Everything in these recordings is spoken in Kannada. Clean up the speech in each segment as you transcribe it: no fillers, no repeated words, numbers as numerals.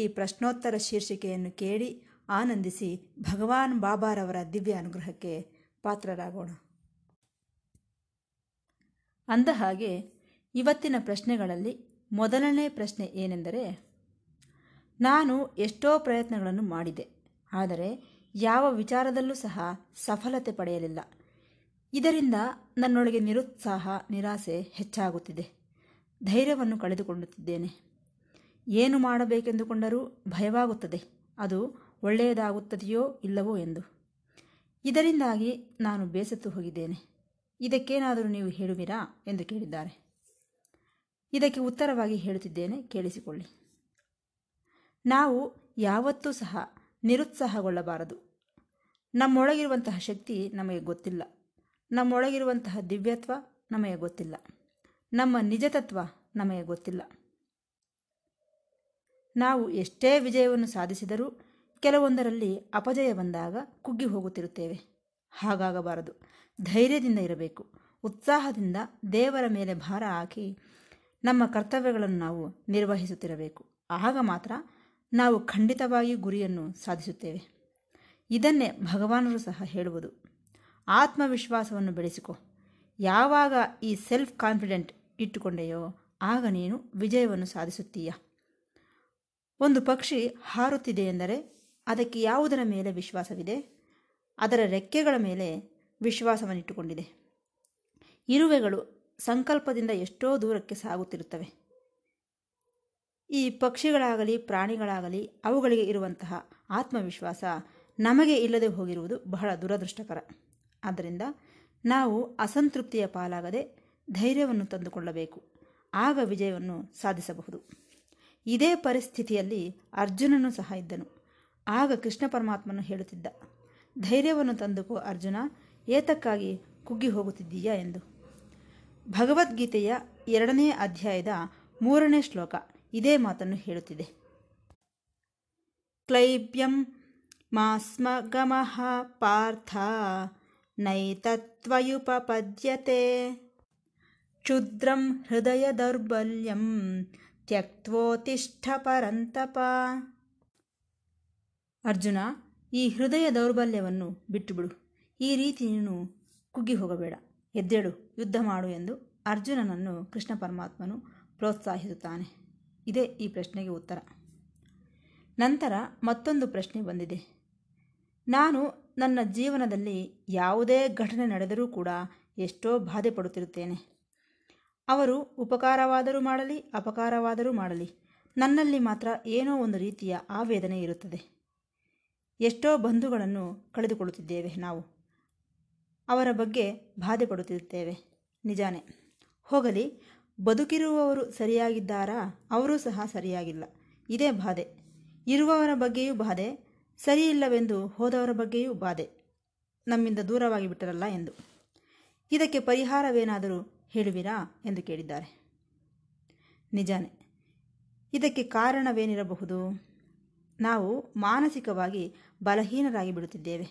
ಈ ಪ್ರಶ್ನೋತ್ತರ ಶೀರ್ಷಿಕೆಯನ್ನು ಕೇಳಿ ಆನಂದಿಸಿ ಭಗವಾನ್ ಬಾಬಾರವರ ದಿವ್ಯ ಅನುಗ್ರಹಕ್ಕೆ ಪಾತ್ರರಾಗೋಣ. ಅಂದಹಾಗೆ ಇವತ್ತಿನ ಪ್ರಶ್ನೆಗಳಲ್ಲಿ ಮೊದಲನೇ ಪ್ರಶ್ನೆ ಏನೆಂದರೆ, ನಾನು ಎಷ್ಟೋ ಪ್ರಯತ್ನಗಳನ್ನು ಮಾಡಿದೆ, ಆದರೆ ಯಾವ ವಿಚಾರದಲ್ಲೂ ಸಹ ಸಫಲತೆ ಪಡೆಯಲಿಲ್ಲ. ಇದರಿಂದ ನನ್ನೊಳಗೆ ನಿರುತ್ಸಾಹ, ನಿರಾಸೆ ಹೆಚ್ಚಾಗುತ್ತಿದೆ. ಧೈರ್ಯವನ್ನು ಕಳೆದುಕೊಳ್ಳುತ್ತಿದ್ದೇನೆ. ಏನು ಮಾಡಬೇಕೆಂದುಕೊಂಡರೂ ಭಯವಾಗುತ್ತದೆ, ಅದು ಒಳ್ಳೆಯದಾಗುತ್ತದೆಯೋ ಇಲ್ಲವೋ ಎಂದು. ಇದರಿಂದಾಗಿ ನಾನು ಬೇಸತ್ತು ಹೋಗಿದ್ದೇನೆ. ಇದಕ್ಕೇನಾದರೂ ನೀವು ಹೇಳುವಿರಾ ಎಂದು ಕೇಳಿದ್ದಾರೆ. ಇದಕ್ಕೆ ಉತ್ತರವಾಗಿ ಹೇಳುತ್ತಿದ್ದೇನೆ, ಕೇಳಿಸಿಕೊಳ್ಳಿ. ನಾವು ಯಾವತ್ತೂ ಸಹ ನಿರುತ್ಸಾಹಗೊಳ್ಳಬಾರದು. ನಮ್ಮೊಳಗಿರುವಂತಹ ಶಕ್ತಿ ನಮಗೆ ಗೊತ್ತಿಲ್ಲ, ನಮ್ಮೊಳಗಿರುವಂತಹ ದಿವ್ಯತ್ವ ನಮಗೆ ಗೊತ್ತಿಲ್ಲ, ನಮ್ಮ ನಿಜತತ್ವ ನಮಗೆ ಗೊತ್ತಿಲ್ಲ. ನಾವು ಎಷ್ಟೇ ವಿಜಯವನ್ನು ಸಾಧಿಸಿದರೂ ಕೆಲವೊಂದರಲ್ಲಿ ಅಪಜಯ ಬಂದಾಗ ಕುಗ್ಗಿ ಹೋಗುತ್ತಿರುತ್ತೇವೆ. ಹಾಗಾಗಬಾರದು. ಧೈರ್ಯದಿಂದ ಇರಬೇಕು. ಉತ್ಸಾಹದಿಂದ ದೇವರ ಮೇಲೆ ಭಾರ ಹಾಕಿ ನಮ್ಮ ಕರ್ತವ್ಯಗಳನ್ನು ನಾವು ನಿರ್ವಹಿಸುತ್ತಿರಬೇಕು. ಆಗ ಮಾತ್ರ ನಾವು ಖಂಡಿತವಾಗಿ ಗುರಿಯನ್ನು ಸಾಧಿಸುತ್ತೇವೆ. ಇದನ್ನೇ ಭಗವಾನರು ಸಹ ಹೇಳುವುದು. ಆತ್ಮವಿಶ್ವಾಸವನ್ನು ಬೆಳೆಸಿಕೊ. ಯಾವಾಗ ಈ ಸೆಲ್ಫ್ ಕಾನ್ಫಿಡೆಂಟ್ ಇಟ್ಟುಕೊಂಡೆಯೋ ಆಗ ನೀನು ವಿಜಯವನ್ನು ಸಾಧಿಸುತ್ತೀಯ. ಒಂದು ಪಕ್ಷಿ ಹಾರುತ್ತಿದೆ ಎಂದರೆ ಅದಕ್ಕೆ ಯಾವುದರ ಮೇಲೆ ವಿಶ್ವಾಸವಿದೆ? ಅದರ ರೆಕ್ಕೆಗಳ ಮೇಲೆ ವಿಶ್ವಾಸವನ್ನಿಟ್ಟುಕೊಂಡಿದೆ. ಇರುವೆಗಳು ಸಂಕಲ್ಪದಿಂದ ಎಷ್ಟೋ ದೂರಕ್ಕೆ ಸಾಗುತ್ತಿರುತ್ತವೆ. ಈ ಪಕ್ಷಿಗಳಾಗಲಿ ಪ್ರಾಣಿಗಳಾಗಲಿ ಅವುಗಳಿಗೆ ಇರುವಂತಹ ಆತ್ಮವಿಶ್ವಾಸ ನಮಗೆ ಇಲ್ಲದೆ ಹೋಗಿರುವುದು ಬಹಳ ದುರದೃಷ್ಟಕರ. ಆದ್ದರಿಂದ ನಾವು ಅಸಂತೃಪ್ತಿಯ ಪಾಲಾಗದೆ ಧೈರ್ಯವನ್ನು ತಂದುಕೊಳ್ಳಬೇಕು. ಆಗ ವಿಜಯವನ್ನು ಸಾಧಿಸಬಹುದು. ಇದೇ ಪರಿಸ್ಥಿತಿಯಲ್ಲಿ ಅರ್ಜುನನು ಸಹ ಇದ್ದನು. ಆಗ ಕೃಷ್ಣ ಪರಮಾತ್ಮನು ಹೇಳುತ್ತಿದ್ದ, ಧೈರ್ಯವನ್ನು ತಂದುಕೋ ಅರ್ಜುನ, ಏತಕ್ಕಾಗಿ ಕುಗ್ಗಿ ಹೋಗುತ್ತಿದ್ದೀಯಾ ಎಂದು. ಭಗವದ್ಗೀತೆಯ 2ನೇ ಅಧ್ಯಾಯದ 3ನೇ ಶ್ಲೋಕ ಇದೇ ಮಾತನ್ನು ಹೇಳುತ್ತಿದೆ. ಕ್ಲೈಬ್ಯಂ ಮಾಸ್ಮ ಗಮಃ ಪಾರ್ಥ ನೈತತ್ವಯುಪಪದ್ಯತೆ ಕ್ಷುದ್ರಂ ಹೃದಯ ದೌರ್ಬಲ್ಯಂ ತ್ಯಕ್ತೋತಿಷ್ಠ ಪರಂತಪ. ಅರ್ಜುನ, ಈ ಹೃದಯ ದೌರ್ಬಲ್ಯವನ್ನು ಬಿಟ್ಟುಬಿಡು. ಈ ರೀತಿ ನೀನು ಕುಗ್ಗಿ ಹೋಗಬೇಡ. ಎದ್ದೇಳು, ಯುದ್ಧ ಮಾಡು ಎಂದು ಅರ್ಜುನನನ್ನು ಕೃಷ್ಣ ಪರಮಾತ್ಮನು ಪ್ರೋತ್ಸಾಹಿಸುತ್ತಾನೆ. ಇದೇ ಈ ಪ್ರಶ್ನೆಗೆ ಉತ್ತರ. ನಂತರ ಮತ್ತೊಂದು ಪ್ರಶ್ನೆ ಬಂದಿದೆ. ನಾನು ನನ್ನ ಜೀವನದಲ್ಲಿ ಯಾವುದೇ ಘಟನೆ ನಡೆದರೂ ಕೂಡ ಎಷ್ಟೋ ಬಾಧೆ ಪಡುತ್ತಿರುತ್ತೇನೆ. ಅವರು ಉಪಕಾರವಾದರೂ ಮಾಡಲಿ, ಅಪಕಾರವಾದರೂ ಮಾಡಲಿ, ನನ್ನಲ್ಲಿ ಮಾತ್ರ ಏನೋ ಒಂದು ರೀತಿಯ ಆವೇದನೆ ಇರುತ್ತದೆ. ಎಷ್ಟೋ ಬಂಧುಗಳನ್ನು ಕಳೆದುಕೊಳ್ಳುತ್ತಿದ್ದೇವೆ, ನಾವು ಅವರ ಬಗ್ಗೆ ಬಾಧೆ ಪಡುತ್ತಿರುತ್ತೇವೆ. ನಿಜಾನೇ. ಹೋಗಲಿ, ಬದುಕಿರುವವರು ಸರಿಯಾಗಿದ್ದಾರಾ? ಅವರೂ ಸಹ ಸರಿಯಾಗಿಲ್ಲ. ಇದೇ ಬಾಧೆ. ಇರುವವರ ಬಗ್ಗೆಯೂ ಬಾಧೆ, ಸರಿಯಿಲ್ಲವೆಂದು ಹೋದವರ ಬಗ್ಗೆಯೂ ಬಾಧೆ, ನಮ್ಮಿಂದ ದೂರವಾಗಿ ಬಿಟ್ಟರಲ್ಲ ಎಂದು. ಇದಕ್ಕೆ ಪರಿಹಾರವೇನಾದರೂ ಹೇಳುವಿರಾ ಎಂದು ಕೇಳಿದ್ದಾರೆ. ನಿಜಾನೆ. ಇದಕ್ಕೆ ಕಾರಣವೇನಿರಬಹುದು? ನಾವು ಮಾನಸಿಕವಾಗಿ ಬಲಹೀನರಾಗಿ ಬಿಡುತ್ತಿದ್ದೇವೆ.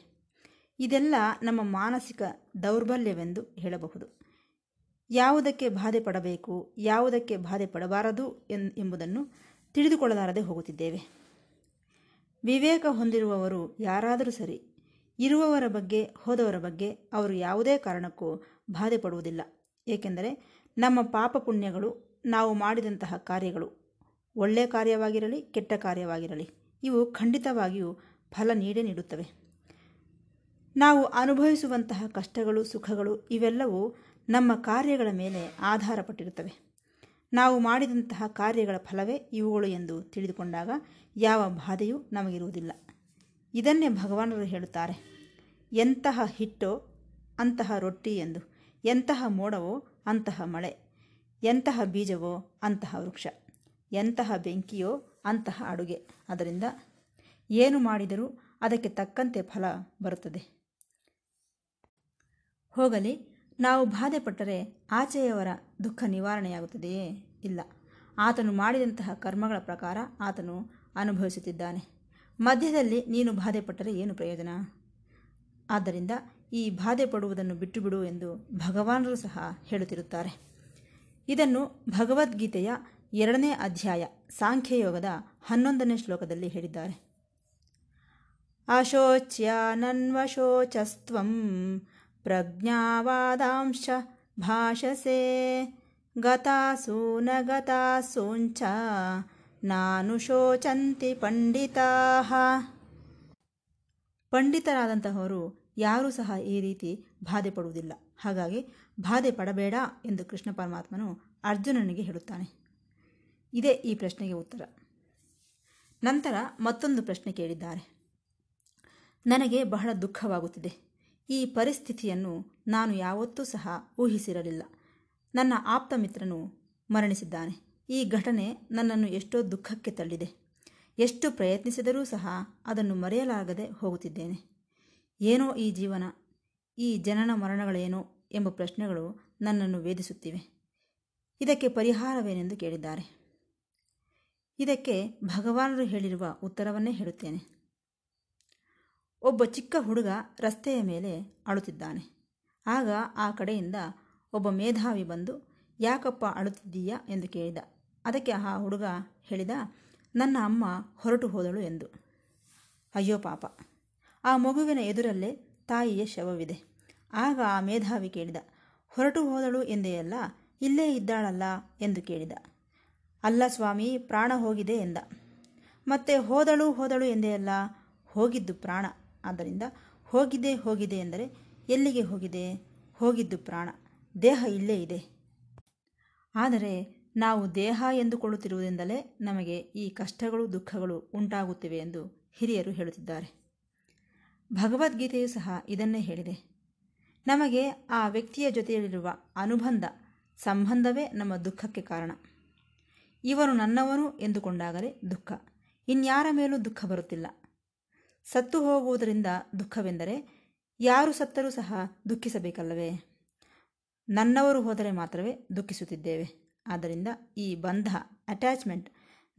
ಇದೆಲ್ಲ ನಮ್ಮ ಮಾನಸಿಕ ದೌರ್ಬಲ್ಯವೆಂದು ಹೇಳಬಹುದು. ಯಾವುದಕ್ಕೆ ಬಾಧೆ ಪಡಬೇಕು, ಯಾವುದಕ್ಕೆ ಬಾಧೆ ಪಡಬಾರದು ಎಂಬುದನ್ನು ತಿಳಿದುಕೊಳ್ಳಲಾರದೆ ಹೋಗುತ್ತಿದ್ದೇವೆ. ವಿವೇಕ ಹೊಂದಿರುವವರು ಯಾರಾದರೂ ಸರಿ, ಇರುವವರ ಬಗ್ಗೆ ಹೋದವರ ಬಗ್ಗೆ ಅವರು ಯಾವುದೇ ಕಾರಣಕ್ಕೂ ಬಾಧೆ ಪಡುವುದಿಲ್ಲ. ಏಕೆಂದರೆ ನಮ್ಮ ಪಾಪ ಪುಣ್ಯಗಳು, ನಾವು ಮಾಡಿದಂತಹ ಕಾರ್ಯಗಳು, ಒಳ್ಳೆಯ ಕಾರ್ಯವಾಗಿರಲಿ ಕೆಟ್ಟ ಕಾರ್ಯವಾಗಿರಲಿ, ಇವು ಖಂಡಿತವಾಗಿಯೂ ಫಲ ನೀಡೇ ನೀಡುತ್ತವೆ. ನಾವು ಅನುಭವಿಸುವಂತಹ ಕಷ್ಟಗಳು, ಸುಖಗಳು ಇವೆಲ್ಲವೂ ನಮ್ಮ ಕಾರ್ಯಗಳ ಮೇಲೆ ಆಧಾರ ಪಟ್ಟಿರುತ್ತವೆ. ನಾವು ಮಾಡಿದಂತಹ ಕಾರ್ಯಗಳ ಫಲವೇ ಇವುಗಳು ಎಂದು ತಿಳಿದುಕೊಂಡಾಗ ಯಾವ ಬಾಧೆಯೂ ನಮಗಿರುವುದಿಲ್ಲ. ಇದನ್ನೇ ಭಗವಾನರು ಹೇಳುತ್ತಾರೆ, ಎಂತಹ ಹಿಟ್ಟೋ ಅಂತಹ ರೊಟ್ಟಿ ಎಂದು, ಎಂತಹ ಮೋಡವೋ ಅಂತಹ ಮಳೆ, ಎಂತಹ ಬೀಜವೋ ಅಂತಹ ವೃಕ್ಷ. ಎಂತಹ ಬೆಂಕಿಯೋ ಅಂತಹ ಅಡುಗೆ. ಅದರಿಂದ ಏನು ಮಾಡಿದರೂ ಅದಕ್ಕೆ ತಕ್ಕಂತೆ ಫಲ ಬರುತ್ತದೆ. ಹೋಗಲಿ, ನಾವು ಬಾಧೆಪಟ್ಟರೆ ಆಚೆಯವರ ದುಃಖ ನಿವಾರಣೆಯಾಗುತ್ತದೆಯೇ? ಇಲ್ಲ. ಆತನು ಮಾಡಿದಂತಹ ಕರ್ಮಗಳ ಪ್ರಕಾರ ಆತನು ಅನುಭವಿಸುತ್ತಿದ್ದಾನೆ. ಮಧ್ಯದಲ್ಲಿ ನೀನು ಬಾಧೆಪಟ್ಟರೆ ಏನು ಪ್ರಯೋಜನ? ಆದ್ದರಿಂದ ಈ ಬಾಧೆ ಪಡುವುದನ್ನು ಬಿಟ್ಟು ಬಿಡು ಎಂದು ಭಗವಾನರು ಸಹ ಹೇಳುತ್ತಿರುತ್ತಾರೆ. ಇದನ್ನು ಭಗವದ್ಗೀತೆಯ 2ನೇ ಅಧ್ಯಾಯ ಸಾಂಖ್ಯಯೋಗದ 11ನೇ ಶ್ಲೋಕದಲ್ಲಿ ಹೇಳಿದ್ದಾರೆ. ಅಶೋಚ್ಯ ನನ್ವಶೋಚಸ್ತ್ವಂ ಪ್ರಜ್ಞಾವಾದಾಂಶ ಭಾಷಸೇ ಗತಾಸೂನ ಗತಾಸೂಂಚ ನಾನು ಶೋಚಂತಿ ಪಂಡಿತಾಃ. ಪಂಡಿತರಾದಂತಹವರು ಯಾರೂ ಸಹ ಈ ರೀತಿ ಬಾಧೆ ಪಡುವುದಿಲ್ಲ. ಹಾಗಾಗಿ ಬಾಧೆ ಪಡಬೇಡ ಎಂದು ಕೃಷ್ಣ ಪರಮಾತ್ಮನು ಅರ್ಜುನನಿಗೆ ಹೇಳುತ್ತಾನೆ. ಇದೇ ಈ ಪ್ರಶ್ನೆಗೆ ಉತ್ತರ. ನಂತರ ಮತ್ತೊಂದು ಪ್ರಶ್ನೆ ಕೇಳಿದ್ದಾರೆ. ನನಗೆ ಬಹಳ ದುಃಖವಾಗುತ್ತಿದೆ. ಈ ಪರಿಸ್ಥಿತಿಯನ್ನು ನಾನು ಯಾವತ್ತೂ ಸಹ ಊಹಿಸಿರಲಿಲ್ಲ. ನನ್ನ ಆಪ್ತ ಮಿತ್ರನು ಮರಣಿಸಿದ್ದಾನೆ. ಈ ಘಟನೆ ನನ್ನನ್ನು ಎಷ್ಟೋ ದುಃಖಕ್ಕೆ ತಳ್ಳಿದೆ. ಎಷ್ಟು ಪ್ರಯತ್ನಿಸಿದರೂ ಸಹ ಅದನ್ನು ಮರೆಯಲಾಗದೆ ಹೋಗುತ್ತಿದ್ದೇನೆ. ಏನೋ ಈ ಜೀವನ, ಈ ಜನನ ಮರಣಗಳೇನೋ ಎಂಬ ಪ್ರಶ್ನೆಗಳು ನನ್ನನ್ನು ವೇದಿಸುತ್ತಿವೆ. ಇದಕ್ಕೆ ಪರಿಹಾರವೇನೆಂದು ಕೇಳಿದ್ದಾರೆ. ಇದಕ್ಕೆ ಭಗವಾನರು ಹೇಳಿರುವ ಉತ್ತರವನ್ನೇ ಹೇಳುತ್ತೇನೆ. ಒಬ್ಬ ಚಿಕ್ಕ ಹುಡುಗ ರಸ್ತೆಯ ಮೇಲೆ ಅಳುತ್ತಿದ್ದಾನೆ. ಆಗ ಆ ಕಡೆಯಿಂದ ಒಬ್ಬ ಮೇಧಾವಿ ಬಂದು, ಯಾಕಪ್ಪ ಅಳುತ್ತಿದ್ದೀಯಾ ಎಂದು ಕೇಳಿದ. ಅದಕ್ಕೆ ಆ ಹುಡುಗ ಹೇಳಿದ, ನನ್ನ ಅಮ್ಮ ಹೊರಟು ಹೋದಳು ಎಂದು. ಅಯ್ಯೋ ಪಾಪ, ಆ ಮಗುವಿನ ಎದುರಲ್ಲೇ ತಾಯಿಯ ಶವವಿದೆ. ಆಗ ಆ ಮೇಧಾವಿ ಕೇಳಿದ, ಹೊರಟು ಹೋದಳು ಎಂದೆಯಲ್ಲ, ಇಲ್ಲೇ ಇದ್ದಾಳಲ್ಲ ಎಂದು ಕೇಳಿದ. ಅಲ್ಲ ಸ್ವಾಮಿ, ಪ್ರಾಣ ಹೋಗಿದೆ ಎಂದ. ಮತ್ತೆ ಹೋದಳು ಹೋದಳು ಎಂದೆಯಲ್ಲ, ಹೋಗಿದ್ದು ಪ್ರಾಣ. ಆದ್ದರಿಂದ ಹೋಗಿದೆ ಹೋಗಿದೆ ಎಂದರೆ ಎಲ್ಲಿಗೆ ಹೋಗಿದೆ? ಹೋಗಿದ್ದು ಪ್ರಾಣ. ದೇಹ ಇಲ್ಲೇ ಇದೆ. ಆದರೆ ನಾವು ದೇಹ ಎಂದುಕೊಳ್ಳುತ್ತಿರುವುದರಿಂದಲೇ ನಮಗೆ ಈ ಕಷ್ಟಗಳು ದುಃಖಗಳು ಉಂಟಾಗುತ್ತಿವೆ ಎಂದು ಹಿರಿಯರು ಹೇಳುತ್ತಿದ್ದಾರೆ. ಭಗವದ್ಗೀತೆಯೂ ಸಹ ಇದನ್ನೇ ಹೇಳಿದೆ. ನಮಗೆ ಆ ವ್ಯಕ್ತಿಯ ಜೊತೆಯಲ್ಲಿರುವ ಅನುಬಂಧ, ಸಂಬಂಧವೇ ನಮ್ಮ ದುಃಖಕ್ಕೆ ಕಾರಣ. ಇವನು ನನ್ನವನು ಎಂದುಕೊಂಡಾಗಲೇ ದುಃಖ, ಇನ್ಯಾರ ಮೇಲೂ ದುಃಖ ಬರುತ್ತಿಲ್ಲ. ಸತ್ತು ಹೋಗುವುದರಿಂದ ದುಃಖವೆಂದರೆ ಯಾರು ಸತ್ತರೂ ಸಹ ದುಃಖಿಸಬೇಕಲ್ಲವೇ? ನನ್ನವರು ಹೋದರೆ ಮಾತ್ರವೇ ದುಃಖಿಸುತ್ತಿದ್ದೇವೆ. ಆದ್ದರಿಂದ ಈ ಬಂಧ, ಅಟ್ಯಾಚ್ಮೆಂಟ್,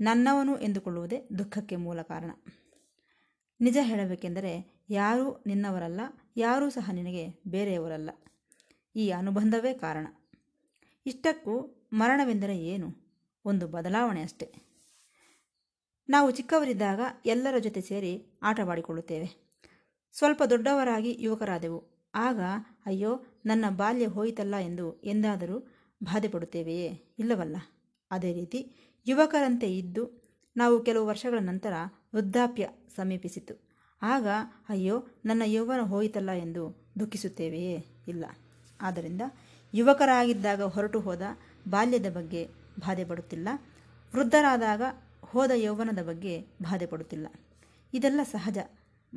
ನನ್ನವನು ಎಂದುಕೊಳ್ಳುವುದೇ ದುಃಖಕ್ಕೆ ಮೂಲ ಕಾರಣ. ನಿಜ ಹೇಳಬೇಕೆಂದರೆ ಯಾರೂ ನಿನ್ನವರಲ್ಲ, ಯಾರೂ ಸಹ ನಿನಗೆ ಬೇರೆಯವರಲ್ಲ. ಈ ಅನುಬಂಧವೇ ಕಾರಣ. ಇಷ್ಟಕ್ಕೂ ಮರಣವೆಂದರೆ ಏನು? ಒಂದು ಬದಲಾವಣೆ ಅಷ್ಟೆ. ನಾವು ಚಿಕ್ಕವರಿದ್ದಾಗ ಎಲ್ಲರ ಜೊತೆ ಸೇರಿ ಆಟವಾಡಿಕೊಳ್ಳುತ್ತೇವೆ. ಸ್ವಲ್ಪ ದೊಡ್ಡವರಾಗಿ ಯುವಕರಾದೆವು. ಆಗ ಅಯ್ಯೋ ನನ್ನ ಬಾಲ್ಯ ಹೋಯಿತಲ್ಲ ಎಂದು ಎಂದಾದರೂ ಬಾಧೆ ಪಡುತ್ತೇವೆಯೇ? ಇಲ್ಲವಲ್ಲ. ಅದೇ ರೀತಿ ಯುವಕರಂತೆ ಇದ್ದು ನಾವು ಕೆಲವು ವರ್ಷಗಳ ನಂತರ ವೃದ್ಧಾಪ್ಯ ಸಮೀಪಿಸಿತು. ಆಗ ಅಯ್ಯೋ ನನ್ನ ಯೌವನ ಹೋಯಿತಲ್ಲ ಎಂದು ದುಃಖಿಸುತ್ತೇವೆಯೇ? ಇಲ್ಲ. ಆದ್ದರಿಂದ ಯುವಕರಾಗಿದ್ದಾಗ ಹೊರಟು ಹೋದ ಬಾಲ್ಯದ ಬಗ್ಗೆ ಬಾಧೆ ಪಡುತ್ತಿಲ್ಲ. ವೃದ್ಧರಾದಾಗ ಹೋದ ಯೌವನದ ಬಗ್ಗೆ ಬಾಧೆ ಪಡುತ್ತಿಲ್ಲ. ಇದೆಲ್ಲ ಸಹಜ,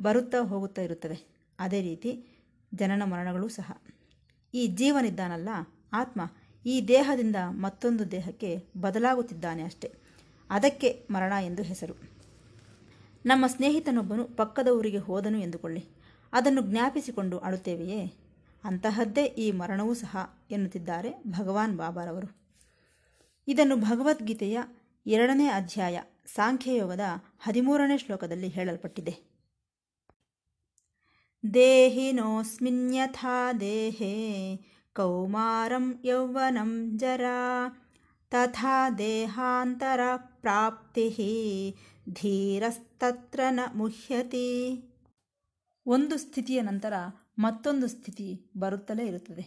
ಬರುತ್ತಾ ಹೋಗುತ್ತಾ ಇರುತ್ತವೆ. ಅದೇ ರೀತಿ ಜನನ ಮರಣಗಳು ಸಹ. ಈ ಜೀವನಿದ್ದಾನಲ್ಲ ಆತ್ಮ, ಈ ದೇಹದಿಂದ ಮತ್ತೊಂದು ದೇಹಕ್ಕೆ ಬದಲಾಗುತ್ತಿದ್ದಾನೆ ಅಷ್ಟೆ. ಅದಕ್ಕೆ ಮರಣ ಎಂದು ಹೆಸರು. ನಮ್ಮ ಸ್ನೇಹಿತನೊಬ್ಬನು ಪಕ್ಕದ ಊರಿಗೆ ಹೋದನು ಎಂದುಕೊಳ್ಳಿ. ಅದನ್ನು ಜ್ಞಾಪಿಸಿಕೊಂಡು ಅಳುತ್ತೇವೆಯೇ? ಅಂತಹದ್ದೇ ಈ ಮರಣವೂ ಸಹ ಎನ್ನುತ್ತಿದ್ದಾರೆ ಭಗವಾನ್ ಬಾಬಾರವರು. ಇದನ್ನು ಭಗವದ್ಗೀತೆಯ 2ನೇ ಅಧ್ಯಾಯ ಸಾಂಖ್ಯಯೋಗದ 13ನೇ ಶ್ಲೋಕದಲ್ಲಿ ಹೇಳಲ್ಪಟ್ಟಿದೆ. ದೇಹಿನೋಸ್ಮಿನ್ಯಥಾ ದೇಹೇ ಕೌಮಾರಂ ಯೌವನಂ ಜರಾ ತಥಾ ದೇಹಾಂತರ ಪ್ರಾಪ್ತಿಃ ಧೀರಸ್ತತ್ರ ನ ಮುಹ್ಯತಿ. ಒಂದು ಸ್ಥಿತಿಯ ನಂತರ ಮತ್ತೊಂದು ಸ್ಥಿತಿ ಬರುತ್ತಲೇ ಇರುತ್ತದೆ.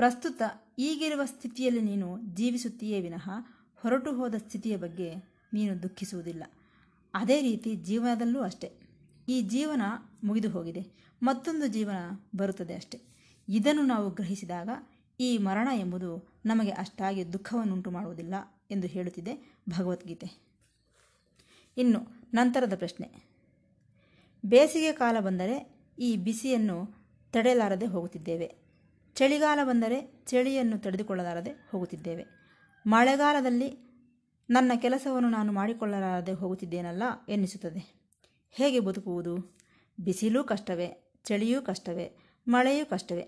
ಪ್ರಸ್ತುತ ಈಗಿರುವ ಸ್ಥಿತಿಯಲ್ಲಿ ನೀನು ಜೀವಿಸುತ್ತೀಯೇ ವಿನಃ ಹೊರಟು ಹೋದ ಸ್ಥಿತಿಯ ಬಗ್ಗೆ ನೀನು ದುಃಖಿಸುವುದಿಲ್ಲ. ಅದೇ ರೀತಿ ಜೀವನದಲ್ಲೂ ಅಷ್ಟೆ. ಈ ಜೀವನ ಮುಗಿದು ಹೋಗಿದೆ, ಮತ್ತೊಂದು ಜೀವನ ಬರುತ್ತದೆ ಅಷ್ಟೆ. ಇದನ್ನು ನಾವು ಗ್ರಹಿಸಿದಾಗ ಈ ಮರಣ ಎಂಬುದು ನಮಗೆ ಅಷ್ಟಾಗಿ ದುಃಖವನ್ನುಂಟು ಮಾಡುವುದಿಲ್ಲ ಎಂದು ಹೇಳುತ್ತಿದೆ ಭಗವದ್ಗೀತೆ. ಇನ್ನು ನಂತರದ ಪ್ರಶ್ನೆ. ಬೇಸಿಗೆ ಕಾಲ ಬಂದರೆ ಈ ಬಿಸಿಯನ್ನು ತಡೆಯಲಾರದೆ ಹೋಗುತ್ತಿದ್ದೇವೆ. ಚಳಿಗಾಲ ಬಂದರೆ ಚಳಿಯನ್ನು ತಡೆದುಕೊಳ್ಳಲಾರದೆ ಹೋಗುತ್ತಿದ್ದೇವೆ. ಮಳೆಗಾಲದಲ್ಲಿ ನನ್ನ ಕೆಲಸವನ್ನು ನಾನು ಮಾಡಿಕೊಳ್ಳಲಾರದೆ ಹೋಗುತ್ತಿದ್ದೇನಲ್ಲ ಎನ್ನಿಸುತ್ತದೆ. ಹೇಗೆ ಬದುಕುವುದು? ಬಿಸಿಲೂ ಕಷ್ಟವೇ, ಚಳಿಯೂ ಕಷ್ಟವೇ, ಮಳೆಯೂ ಕಷ್ಟವೇ.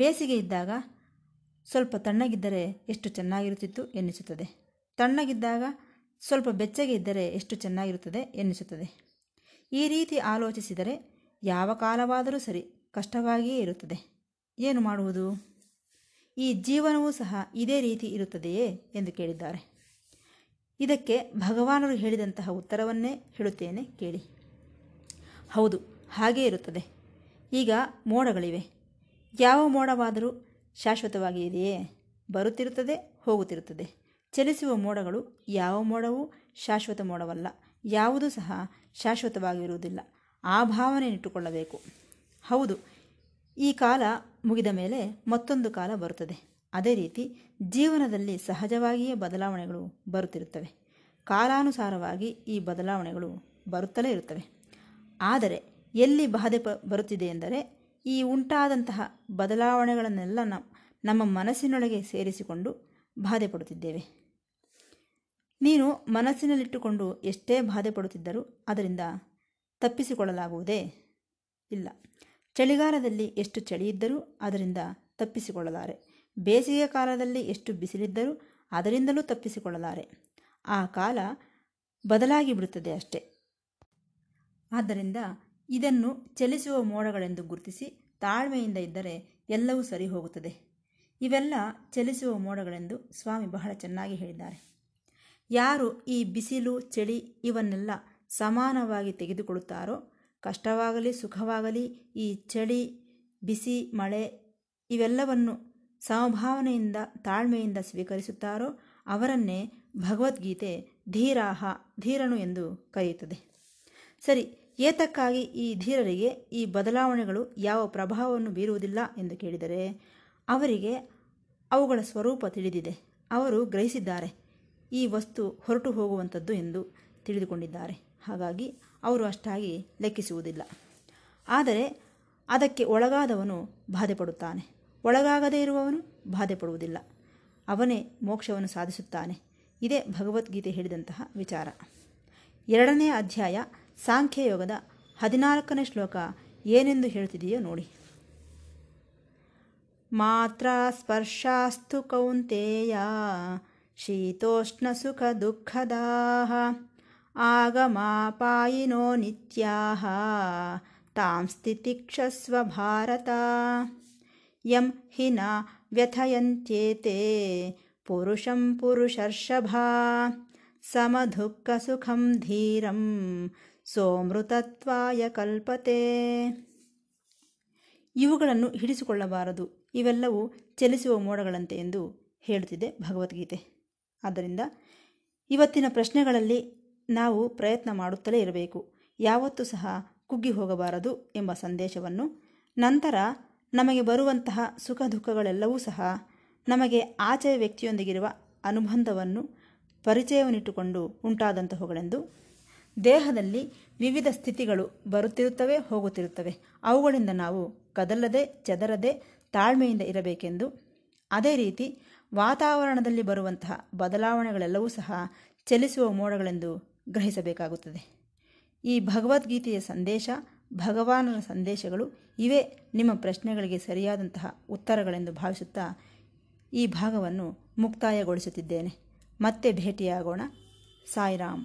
ಬೇಸಿಗೆ ಇದ್ದಾಗ ಸ್ವಲ್ಪ ತಣ್ಣಗಿದ್ದರೆ ಎಷ್ಟು ಚೆನ್ನಾಗಿರುತ್ತಿತ್ತು ಎನ್ನಿಸುತ್ತದೆ. ತಣ್ಣಗಿದ್ದಾಗ ಸ್ವಲ್ಪ ಬೆಚ್ಚಗೆ ಇದ್ದರೆ ಎಷ್ಟು ಚೆನ್ನಾಗಿರುತ್ತದೆ ಎನ್ನಿಸುತ್ತದೆ. ಈ ರೀತಿ ಆಲೋಚಿಸಿದರೆ ಯಾವ ಕಾಲವಾದರೂ ಸರಿ ಕಷ್ಟವಾಗಿಯೇ ಇರುತ್ತದೆ. ಏನು ಮಾಡುವುದು? ಈ ಜೀವನವೂ ಸಹ ಇದೇ ರೀತಿ ಇರುತ್ತದೆಯೇ ಎಂದು ಕೇಳಿದ್ದಾರೆ. ಇದಕ್ಕೆ ಭಗವಾನರು ಹೇಳಿದಂತಹ ಉತ್ತರವನ್ನೇ ಹೇಳುತ್ತೇನೆ, ಕೇಳಿ. ಹೌದು, ಹಾಗೇ ಇರುತ್ತದೆ. ಈಗ ಮೋಡಗಳಿವೆ. ಯಾವ ಮೋಡವಾದರೂ ಶಾಶ್ವತವಾಗಿ ಇದೆಯೇ? ಬರುತ್ತಿರುತ್ತದೆ, ಹೋಗುತ್ತಿರುತ್ತದೆ. ಚಲಿಸುವ ಮೋಡಗಳು ಯಾವ ಮೋಡವೂ ಶಾಶ್ವತ ಮೋಡವಲ್ಲ, ಯಾವುದೂ ಸಹ ಶಾಶ್ವತವಾಗಿರುವುದಿಲ್ಲ. ಆ ಭಾವನೆ ಇಟ್ಟುಕೊಳ್ಳಬೇಕು. ಹೌದು, ಈ ಕಾಲ ಮುಗಿದ ಮೇಲೆ ಮತ್ತೊಂದು ಕಾಲ ಬರುತ್ತದೆ. ಅದೇ ರೀತಿ ಜೀವನದಲ್ಲಿ ಸಹಜವಾಗಿಯೇ ಬದಲಾವಣೆಗಳು ಬರುತ್ತಿರುತ್ತವೆ. ಕಾಲಾನುಸಾರವಾಗಿ ಈ ಬದಲಾವಣೆಗಳು ಬರುತ್ತಲೇ ಇರುತ್ತವೆ. ಆದರೆ ಎಲ್ಲಿ ಬಾಧೆ ಬರುತ್ತಿದೆ ಎಂದರೆ, ಈ ಉಂಟಾದಂತಹ ಬದಲಾವಣೆಗಳನ್ನೆಲ್ಲ ನಮ್ಮ ಮನಸ್ಸಿನೊಳಗೆ ಸೇರಿಸಿಕೊಂಡು ಬಾಧೆ ಪಡುತ್ತಿದ್ದೇವೆ. ನೀನು ಮನಸ್ಸಿನಲ್ಲಿಟ್ಟುಕೊಂಡು ಎಷ್ಟೇ ಬಾಧೆ ಪಡುತ್ತಿದ್ದರೂ ಅದರಿಂದ ತಪ್ಪಿಸಿಕೊಳ್ಳಲಾಗುವುದೇ ಇಲ್ಲ. ಚಳಿಗಾಲದಲ್ಲಿ ಎಷ್ಟು ಚಳಿಯಿದ್ದರೂ ಅದರಿಂದ ತಪ್ಪಿಸಿಕೊಳ್ಳಲಾರೆ. ಬೇಸಿಗೆ ಕಾಲದಲ್ಲಿ ಎಷ್ಟು ಬಿಸಿಲಿದ್ದರೂ ಅದರಿಂದಲೂ ತಪ್ಪಿಸಿಕೊಳ್ಳಲಾರೆ. ಆ ಕಾಲ ಬದಲಾಗಿ ಬಿಡುತ್ತದೆ ಅಷ್ಟೇ. ಆದ್ದರಿಂದ ಇದನ್ನು ಚಲಿಸುವ ಮೋಡಗಳೆಂದು ಗುರುತಿಸಿ ತಾಳ್ಮೆಯಿಂದ ಇದ್ದರೆ ಎಲ್ಲವೂ ಸರಿ ಹೋಗುತ್ತದೆ. ಇವೆಲ್ಲ ಚಲಿಸುವ ಮೋಡಗಳೆಂದು ಸ್ವಾಮಿ ಬಹಳ ಚೆನ್ನಾಗಿ ಹೇಳಿದ್ದಾರೆ. ಯಾರು ಈ ಬಿಸಿಲು, ಚಳಿ ಇವನ್ನೆಲ್ಲ ಸಮಾನವಾಗಿ ತೆಗೆದುಕೊಳ್ಳುತ್ತಾರೋ, ಕಷ್ಟವಾಗಲಿ ಸುಖವಾಗಲಿ, ಈ ಚಳಿ, ಬಿಸಿ, ಮಳೆ ಇವೆಲ್ಲವನ್ನು ಸಮಭಾವನೆಯಿಂದ ತಾಳ್ಮೆಯಿಂದ ಸ್ವೀಕರಿಸುತ್ತಾರೋ ಅವರನ್ನೇ ಭಗವದ್ಗೀತೆ ಧೀರನು ಎಂದು ಕರೆಯುತ್ತದೆ. ಸರಿ, ಏತಕ್ಕಾಗಿ ಈ ಧೀರರಿಗೆ ಈ ಬದಲಾವಣೆಗಳು ಯಾವ ಪ್ರಭಾವವನ್ನು ಬೀರುವುದಿಲ್ಲ ಎಂದು ಕೇಳಿದರೆ, ಅವರಿಗೆ ಅವುಗಳ ಸ್ವರೂಪ ತಿಳಿದಿದೆ. ಅವರು ಗ್ರಹಿಸಿದ್ದಾರೆ ಈ ವಸ್ತು ಹೊರಟು ಹೋಗುವಂಥದ್ದು ಎಂದು ತಿಳಿದುಕೊಂಡಿದ್ದಾರೆ. ಹಾಗಾಗಿ ಅವರು ಅಷ್ಟಾಗಿ ಲೆಕ್ಕಿಸುವುದಿಲ್ಲ. ಆದರೆ ಅದಕ್ಕೆ ಒಳಗಾದವನು ಬಾಧೆ ಪಡುತ್ತಾನೆ, ಒಳಗಾಗದೇ ಇರುವವನು ಬಾಧೆ ಪಡುವುದಿಲ್ಲ. ಅವನೇ ಮೋಕ್ಷವನ್ನು ಸಾಧಿಸುತ್ತಾನೆ. ಇದೇ ಭಗವದ್ಗೀತೆ ಹೇಳಿದಂತಹ ವಿಚಾರ. 2ನೇ ಅಧ್ಯಾಯ ಸಾಂಖ್ಯಯೋಗದ 14ನೇ ಶ್ಲೋಕ ಏನೆಂದು ಹೇಳ್ತಿದೆಯೋ ನೋಡಿ. ಮಾತ್ರ ಸ್ಪರ್ಶಾಸ್ತು ಕೌಂತೇಯ ಶೀತೋಷ್ಣ ಸುಖ ದುಃಖದಾಃ ಆಗಮಾಪಾಯಿನೋ ನಿತ್ಯಾಃ ತಾಂ ಸ್ಥಿತಿಕ್ಷಸ್ವ ಭಾರತ ಯಂ ಹಿನ ವ್ಯಥಯಂತ್ಯೇತೇ ಪುರುಷಂ ಪುರುಷರ್ಷಭ ಸಮದುಃಖ ಸುಖಂ ಧೀರಂ ಸೋಮೃತತ್ವಾಯ ಕಲ್ಪತೆ. ಇವುಗಳನ್ನು ಹಿಡಿಸಿಕೊಳ್ಳಬಾರದು. ಇವೆಲ್ಲವೂ ಚಲಿಸುವ ಮೋಡಗಳಂತೆ ಎಂದು ಹೇಳುತ್ತಿದೆ ಭಗವದ್ಗೀತೆ. ಆದ್ದರಿಂದ ಇವತ್ತಿನ ಪ್ರಶ್ನೆಗಳಲ್ಲಿ ನಾವು ಪ್ರಯತ್ನ ಮಾಡುತ್ತಲೇ ಇರಬೇಕು. ಯಾವತ್ತೂ ಸಹ ಕುಗ್ಗಿ ಹೋಗಬಾರದು ಎಂಬ ಸಂದೇಶವನ್ನು, ನಂತರ ನಮಗೆ ಬರುವಂತಹ ಸುಖ ದುಃಖಗಳೆಲ್ಲವೂ ಸಹ ನಮಗೆ ಆಚೆಯ ವ್ಯಕ್ತಿಯೊಂದಿಗಿರುವ ಅನುಬಂಧವನ್ನು, ಪರಿಚಯವನ್ನಿಟ್ಟುಕೊಂಡು ಉಂಟಾದಂತಹವುಗಳೆಂದು, ದೇಹದಲ್ಲಿ ವಿವಿಧ ಸ್ಥಿತಿಗಳು ಬರುತ್ತಿರುತ್ತವೆ, ಹೋಗುತ್ತಿರುತ್ತವೆ. ಅವುಗಳಿಂದ ನಾವು ಕದಲದೆ ಚದರದೆ ತಾಳ್ಮೆಯಿಂದ ಇರಬೇಕೆಂದು, ಅದೇ ರೀತಿ ವಾತಾವರಣದಲ್ಲಿ ಬರುವಂತಹ ಬದಲಾವಣೆಗಳೆಲ್ಲವೂ ಸಹ ಚಲಿಸುವ ಮೋಡಗಳೆಂದು ಗ್ರಹಿಸಬೇಕಾಗುತ್ತದೆ. ಈ ಭಗವದ್ಗೀತೆಯ ಸಂದೇಶ, ಭಗವಾನರ ಸಂದೇಶಗಳು ಇವೇ ನಿಮ್ಮ ಪ್ರಶ್ನೆಗಳಿಗೆ ಸರಿಯಾದಂತಹ ಉತ್ತರಗಳೆಂದು ಭಾವಿಸುತ್ತಾ ಈ ಭಾಗವನ್ನು ಮುಕ್ತಾಯಗೊಳಿಸುತ್ತಿದ್ದೇನೆ. ಮತ್ತೆ ಭೇಟಿಯಾಗೋಣ. ಸಾಯಿರಾಮ್.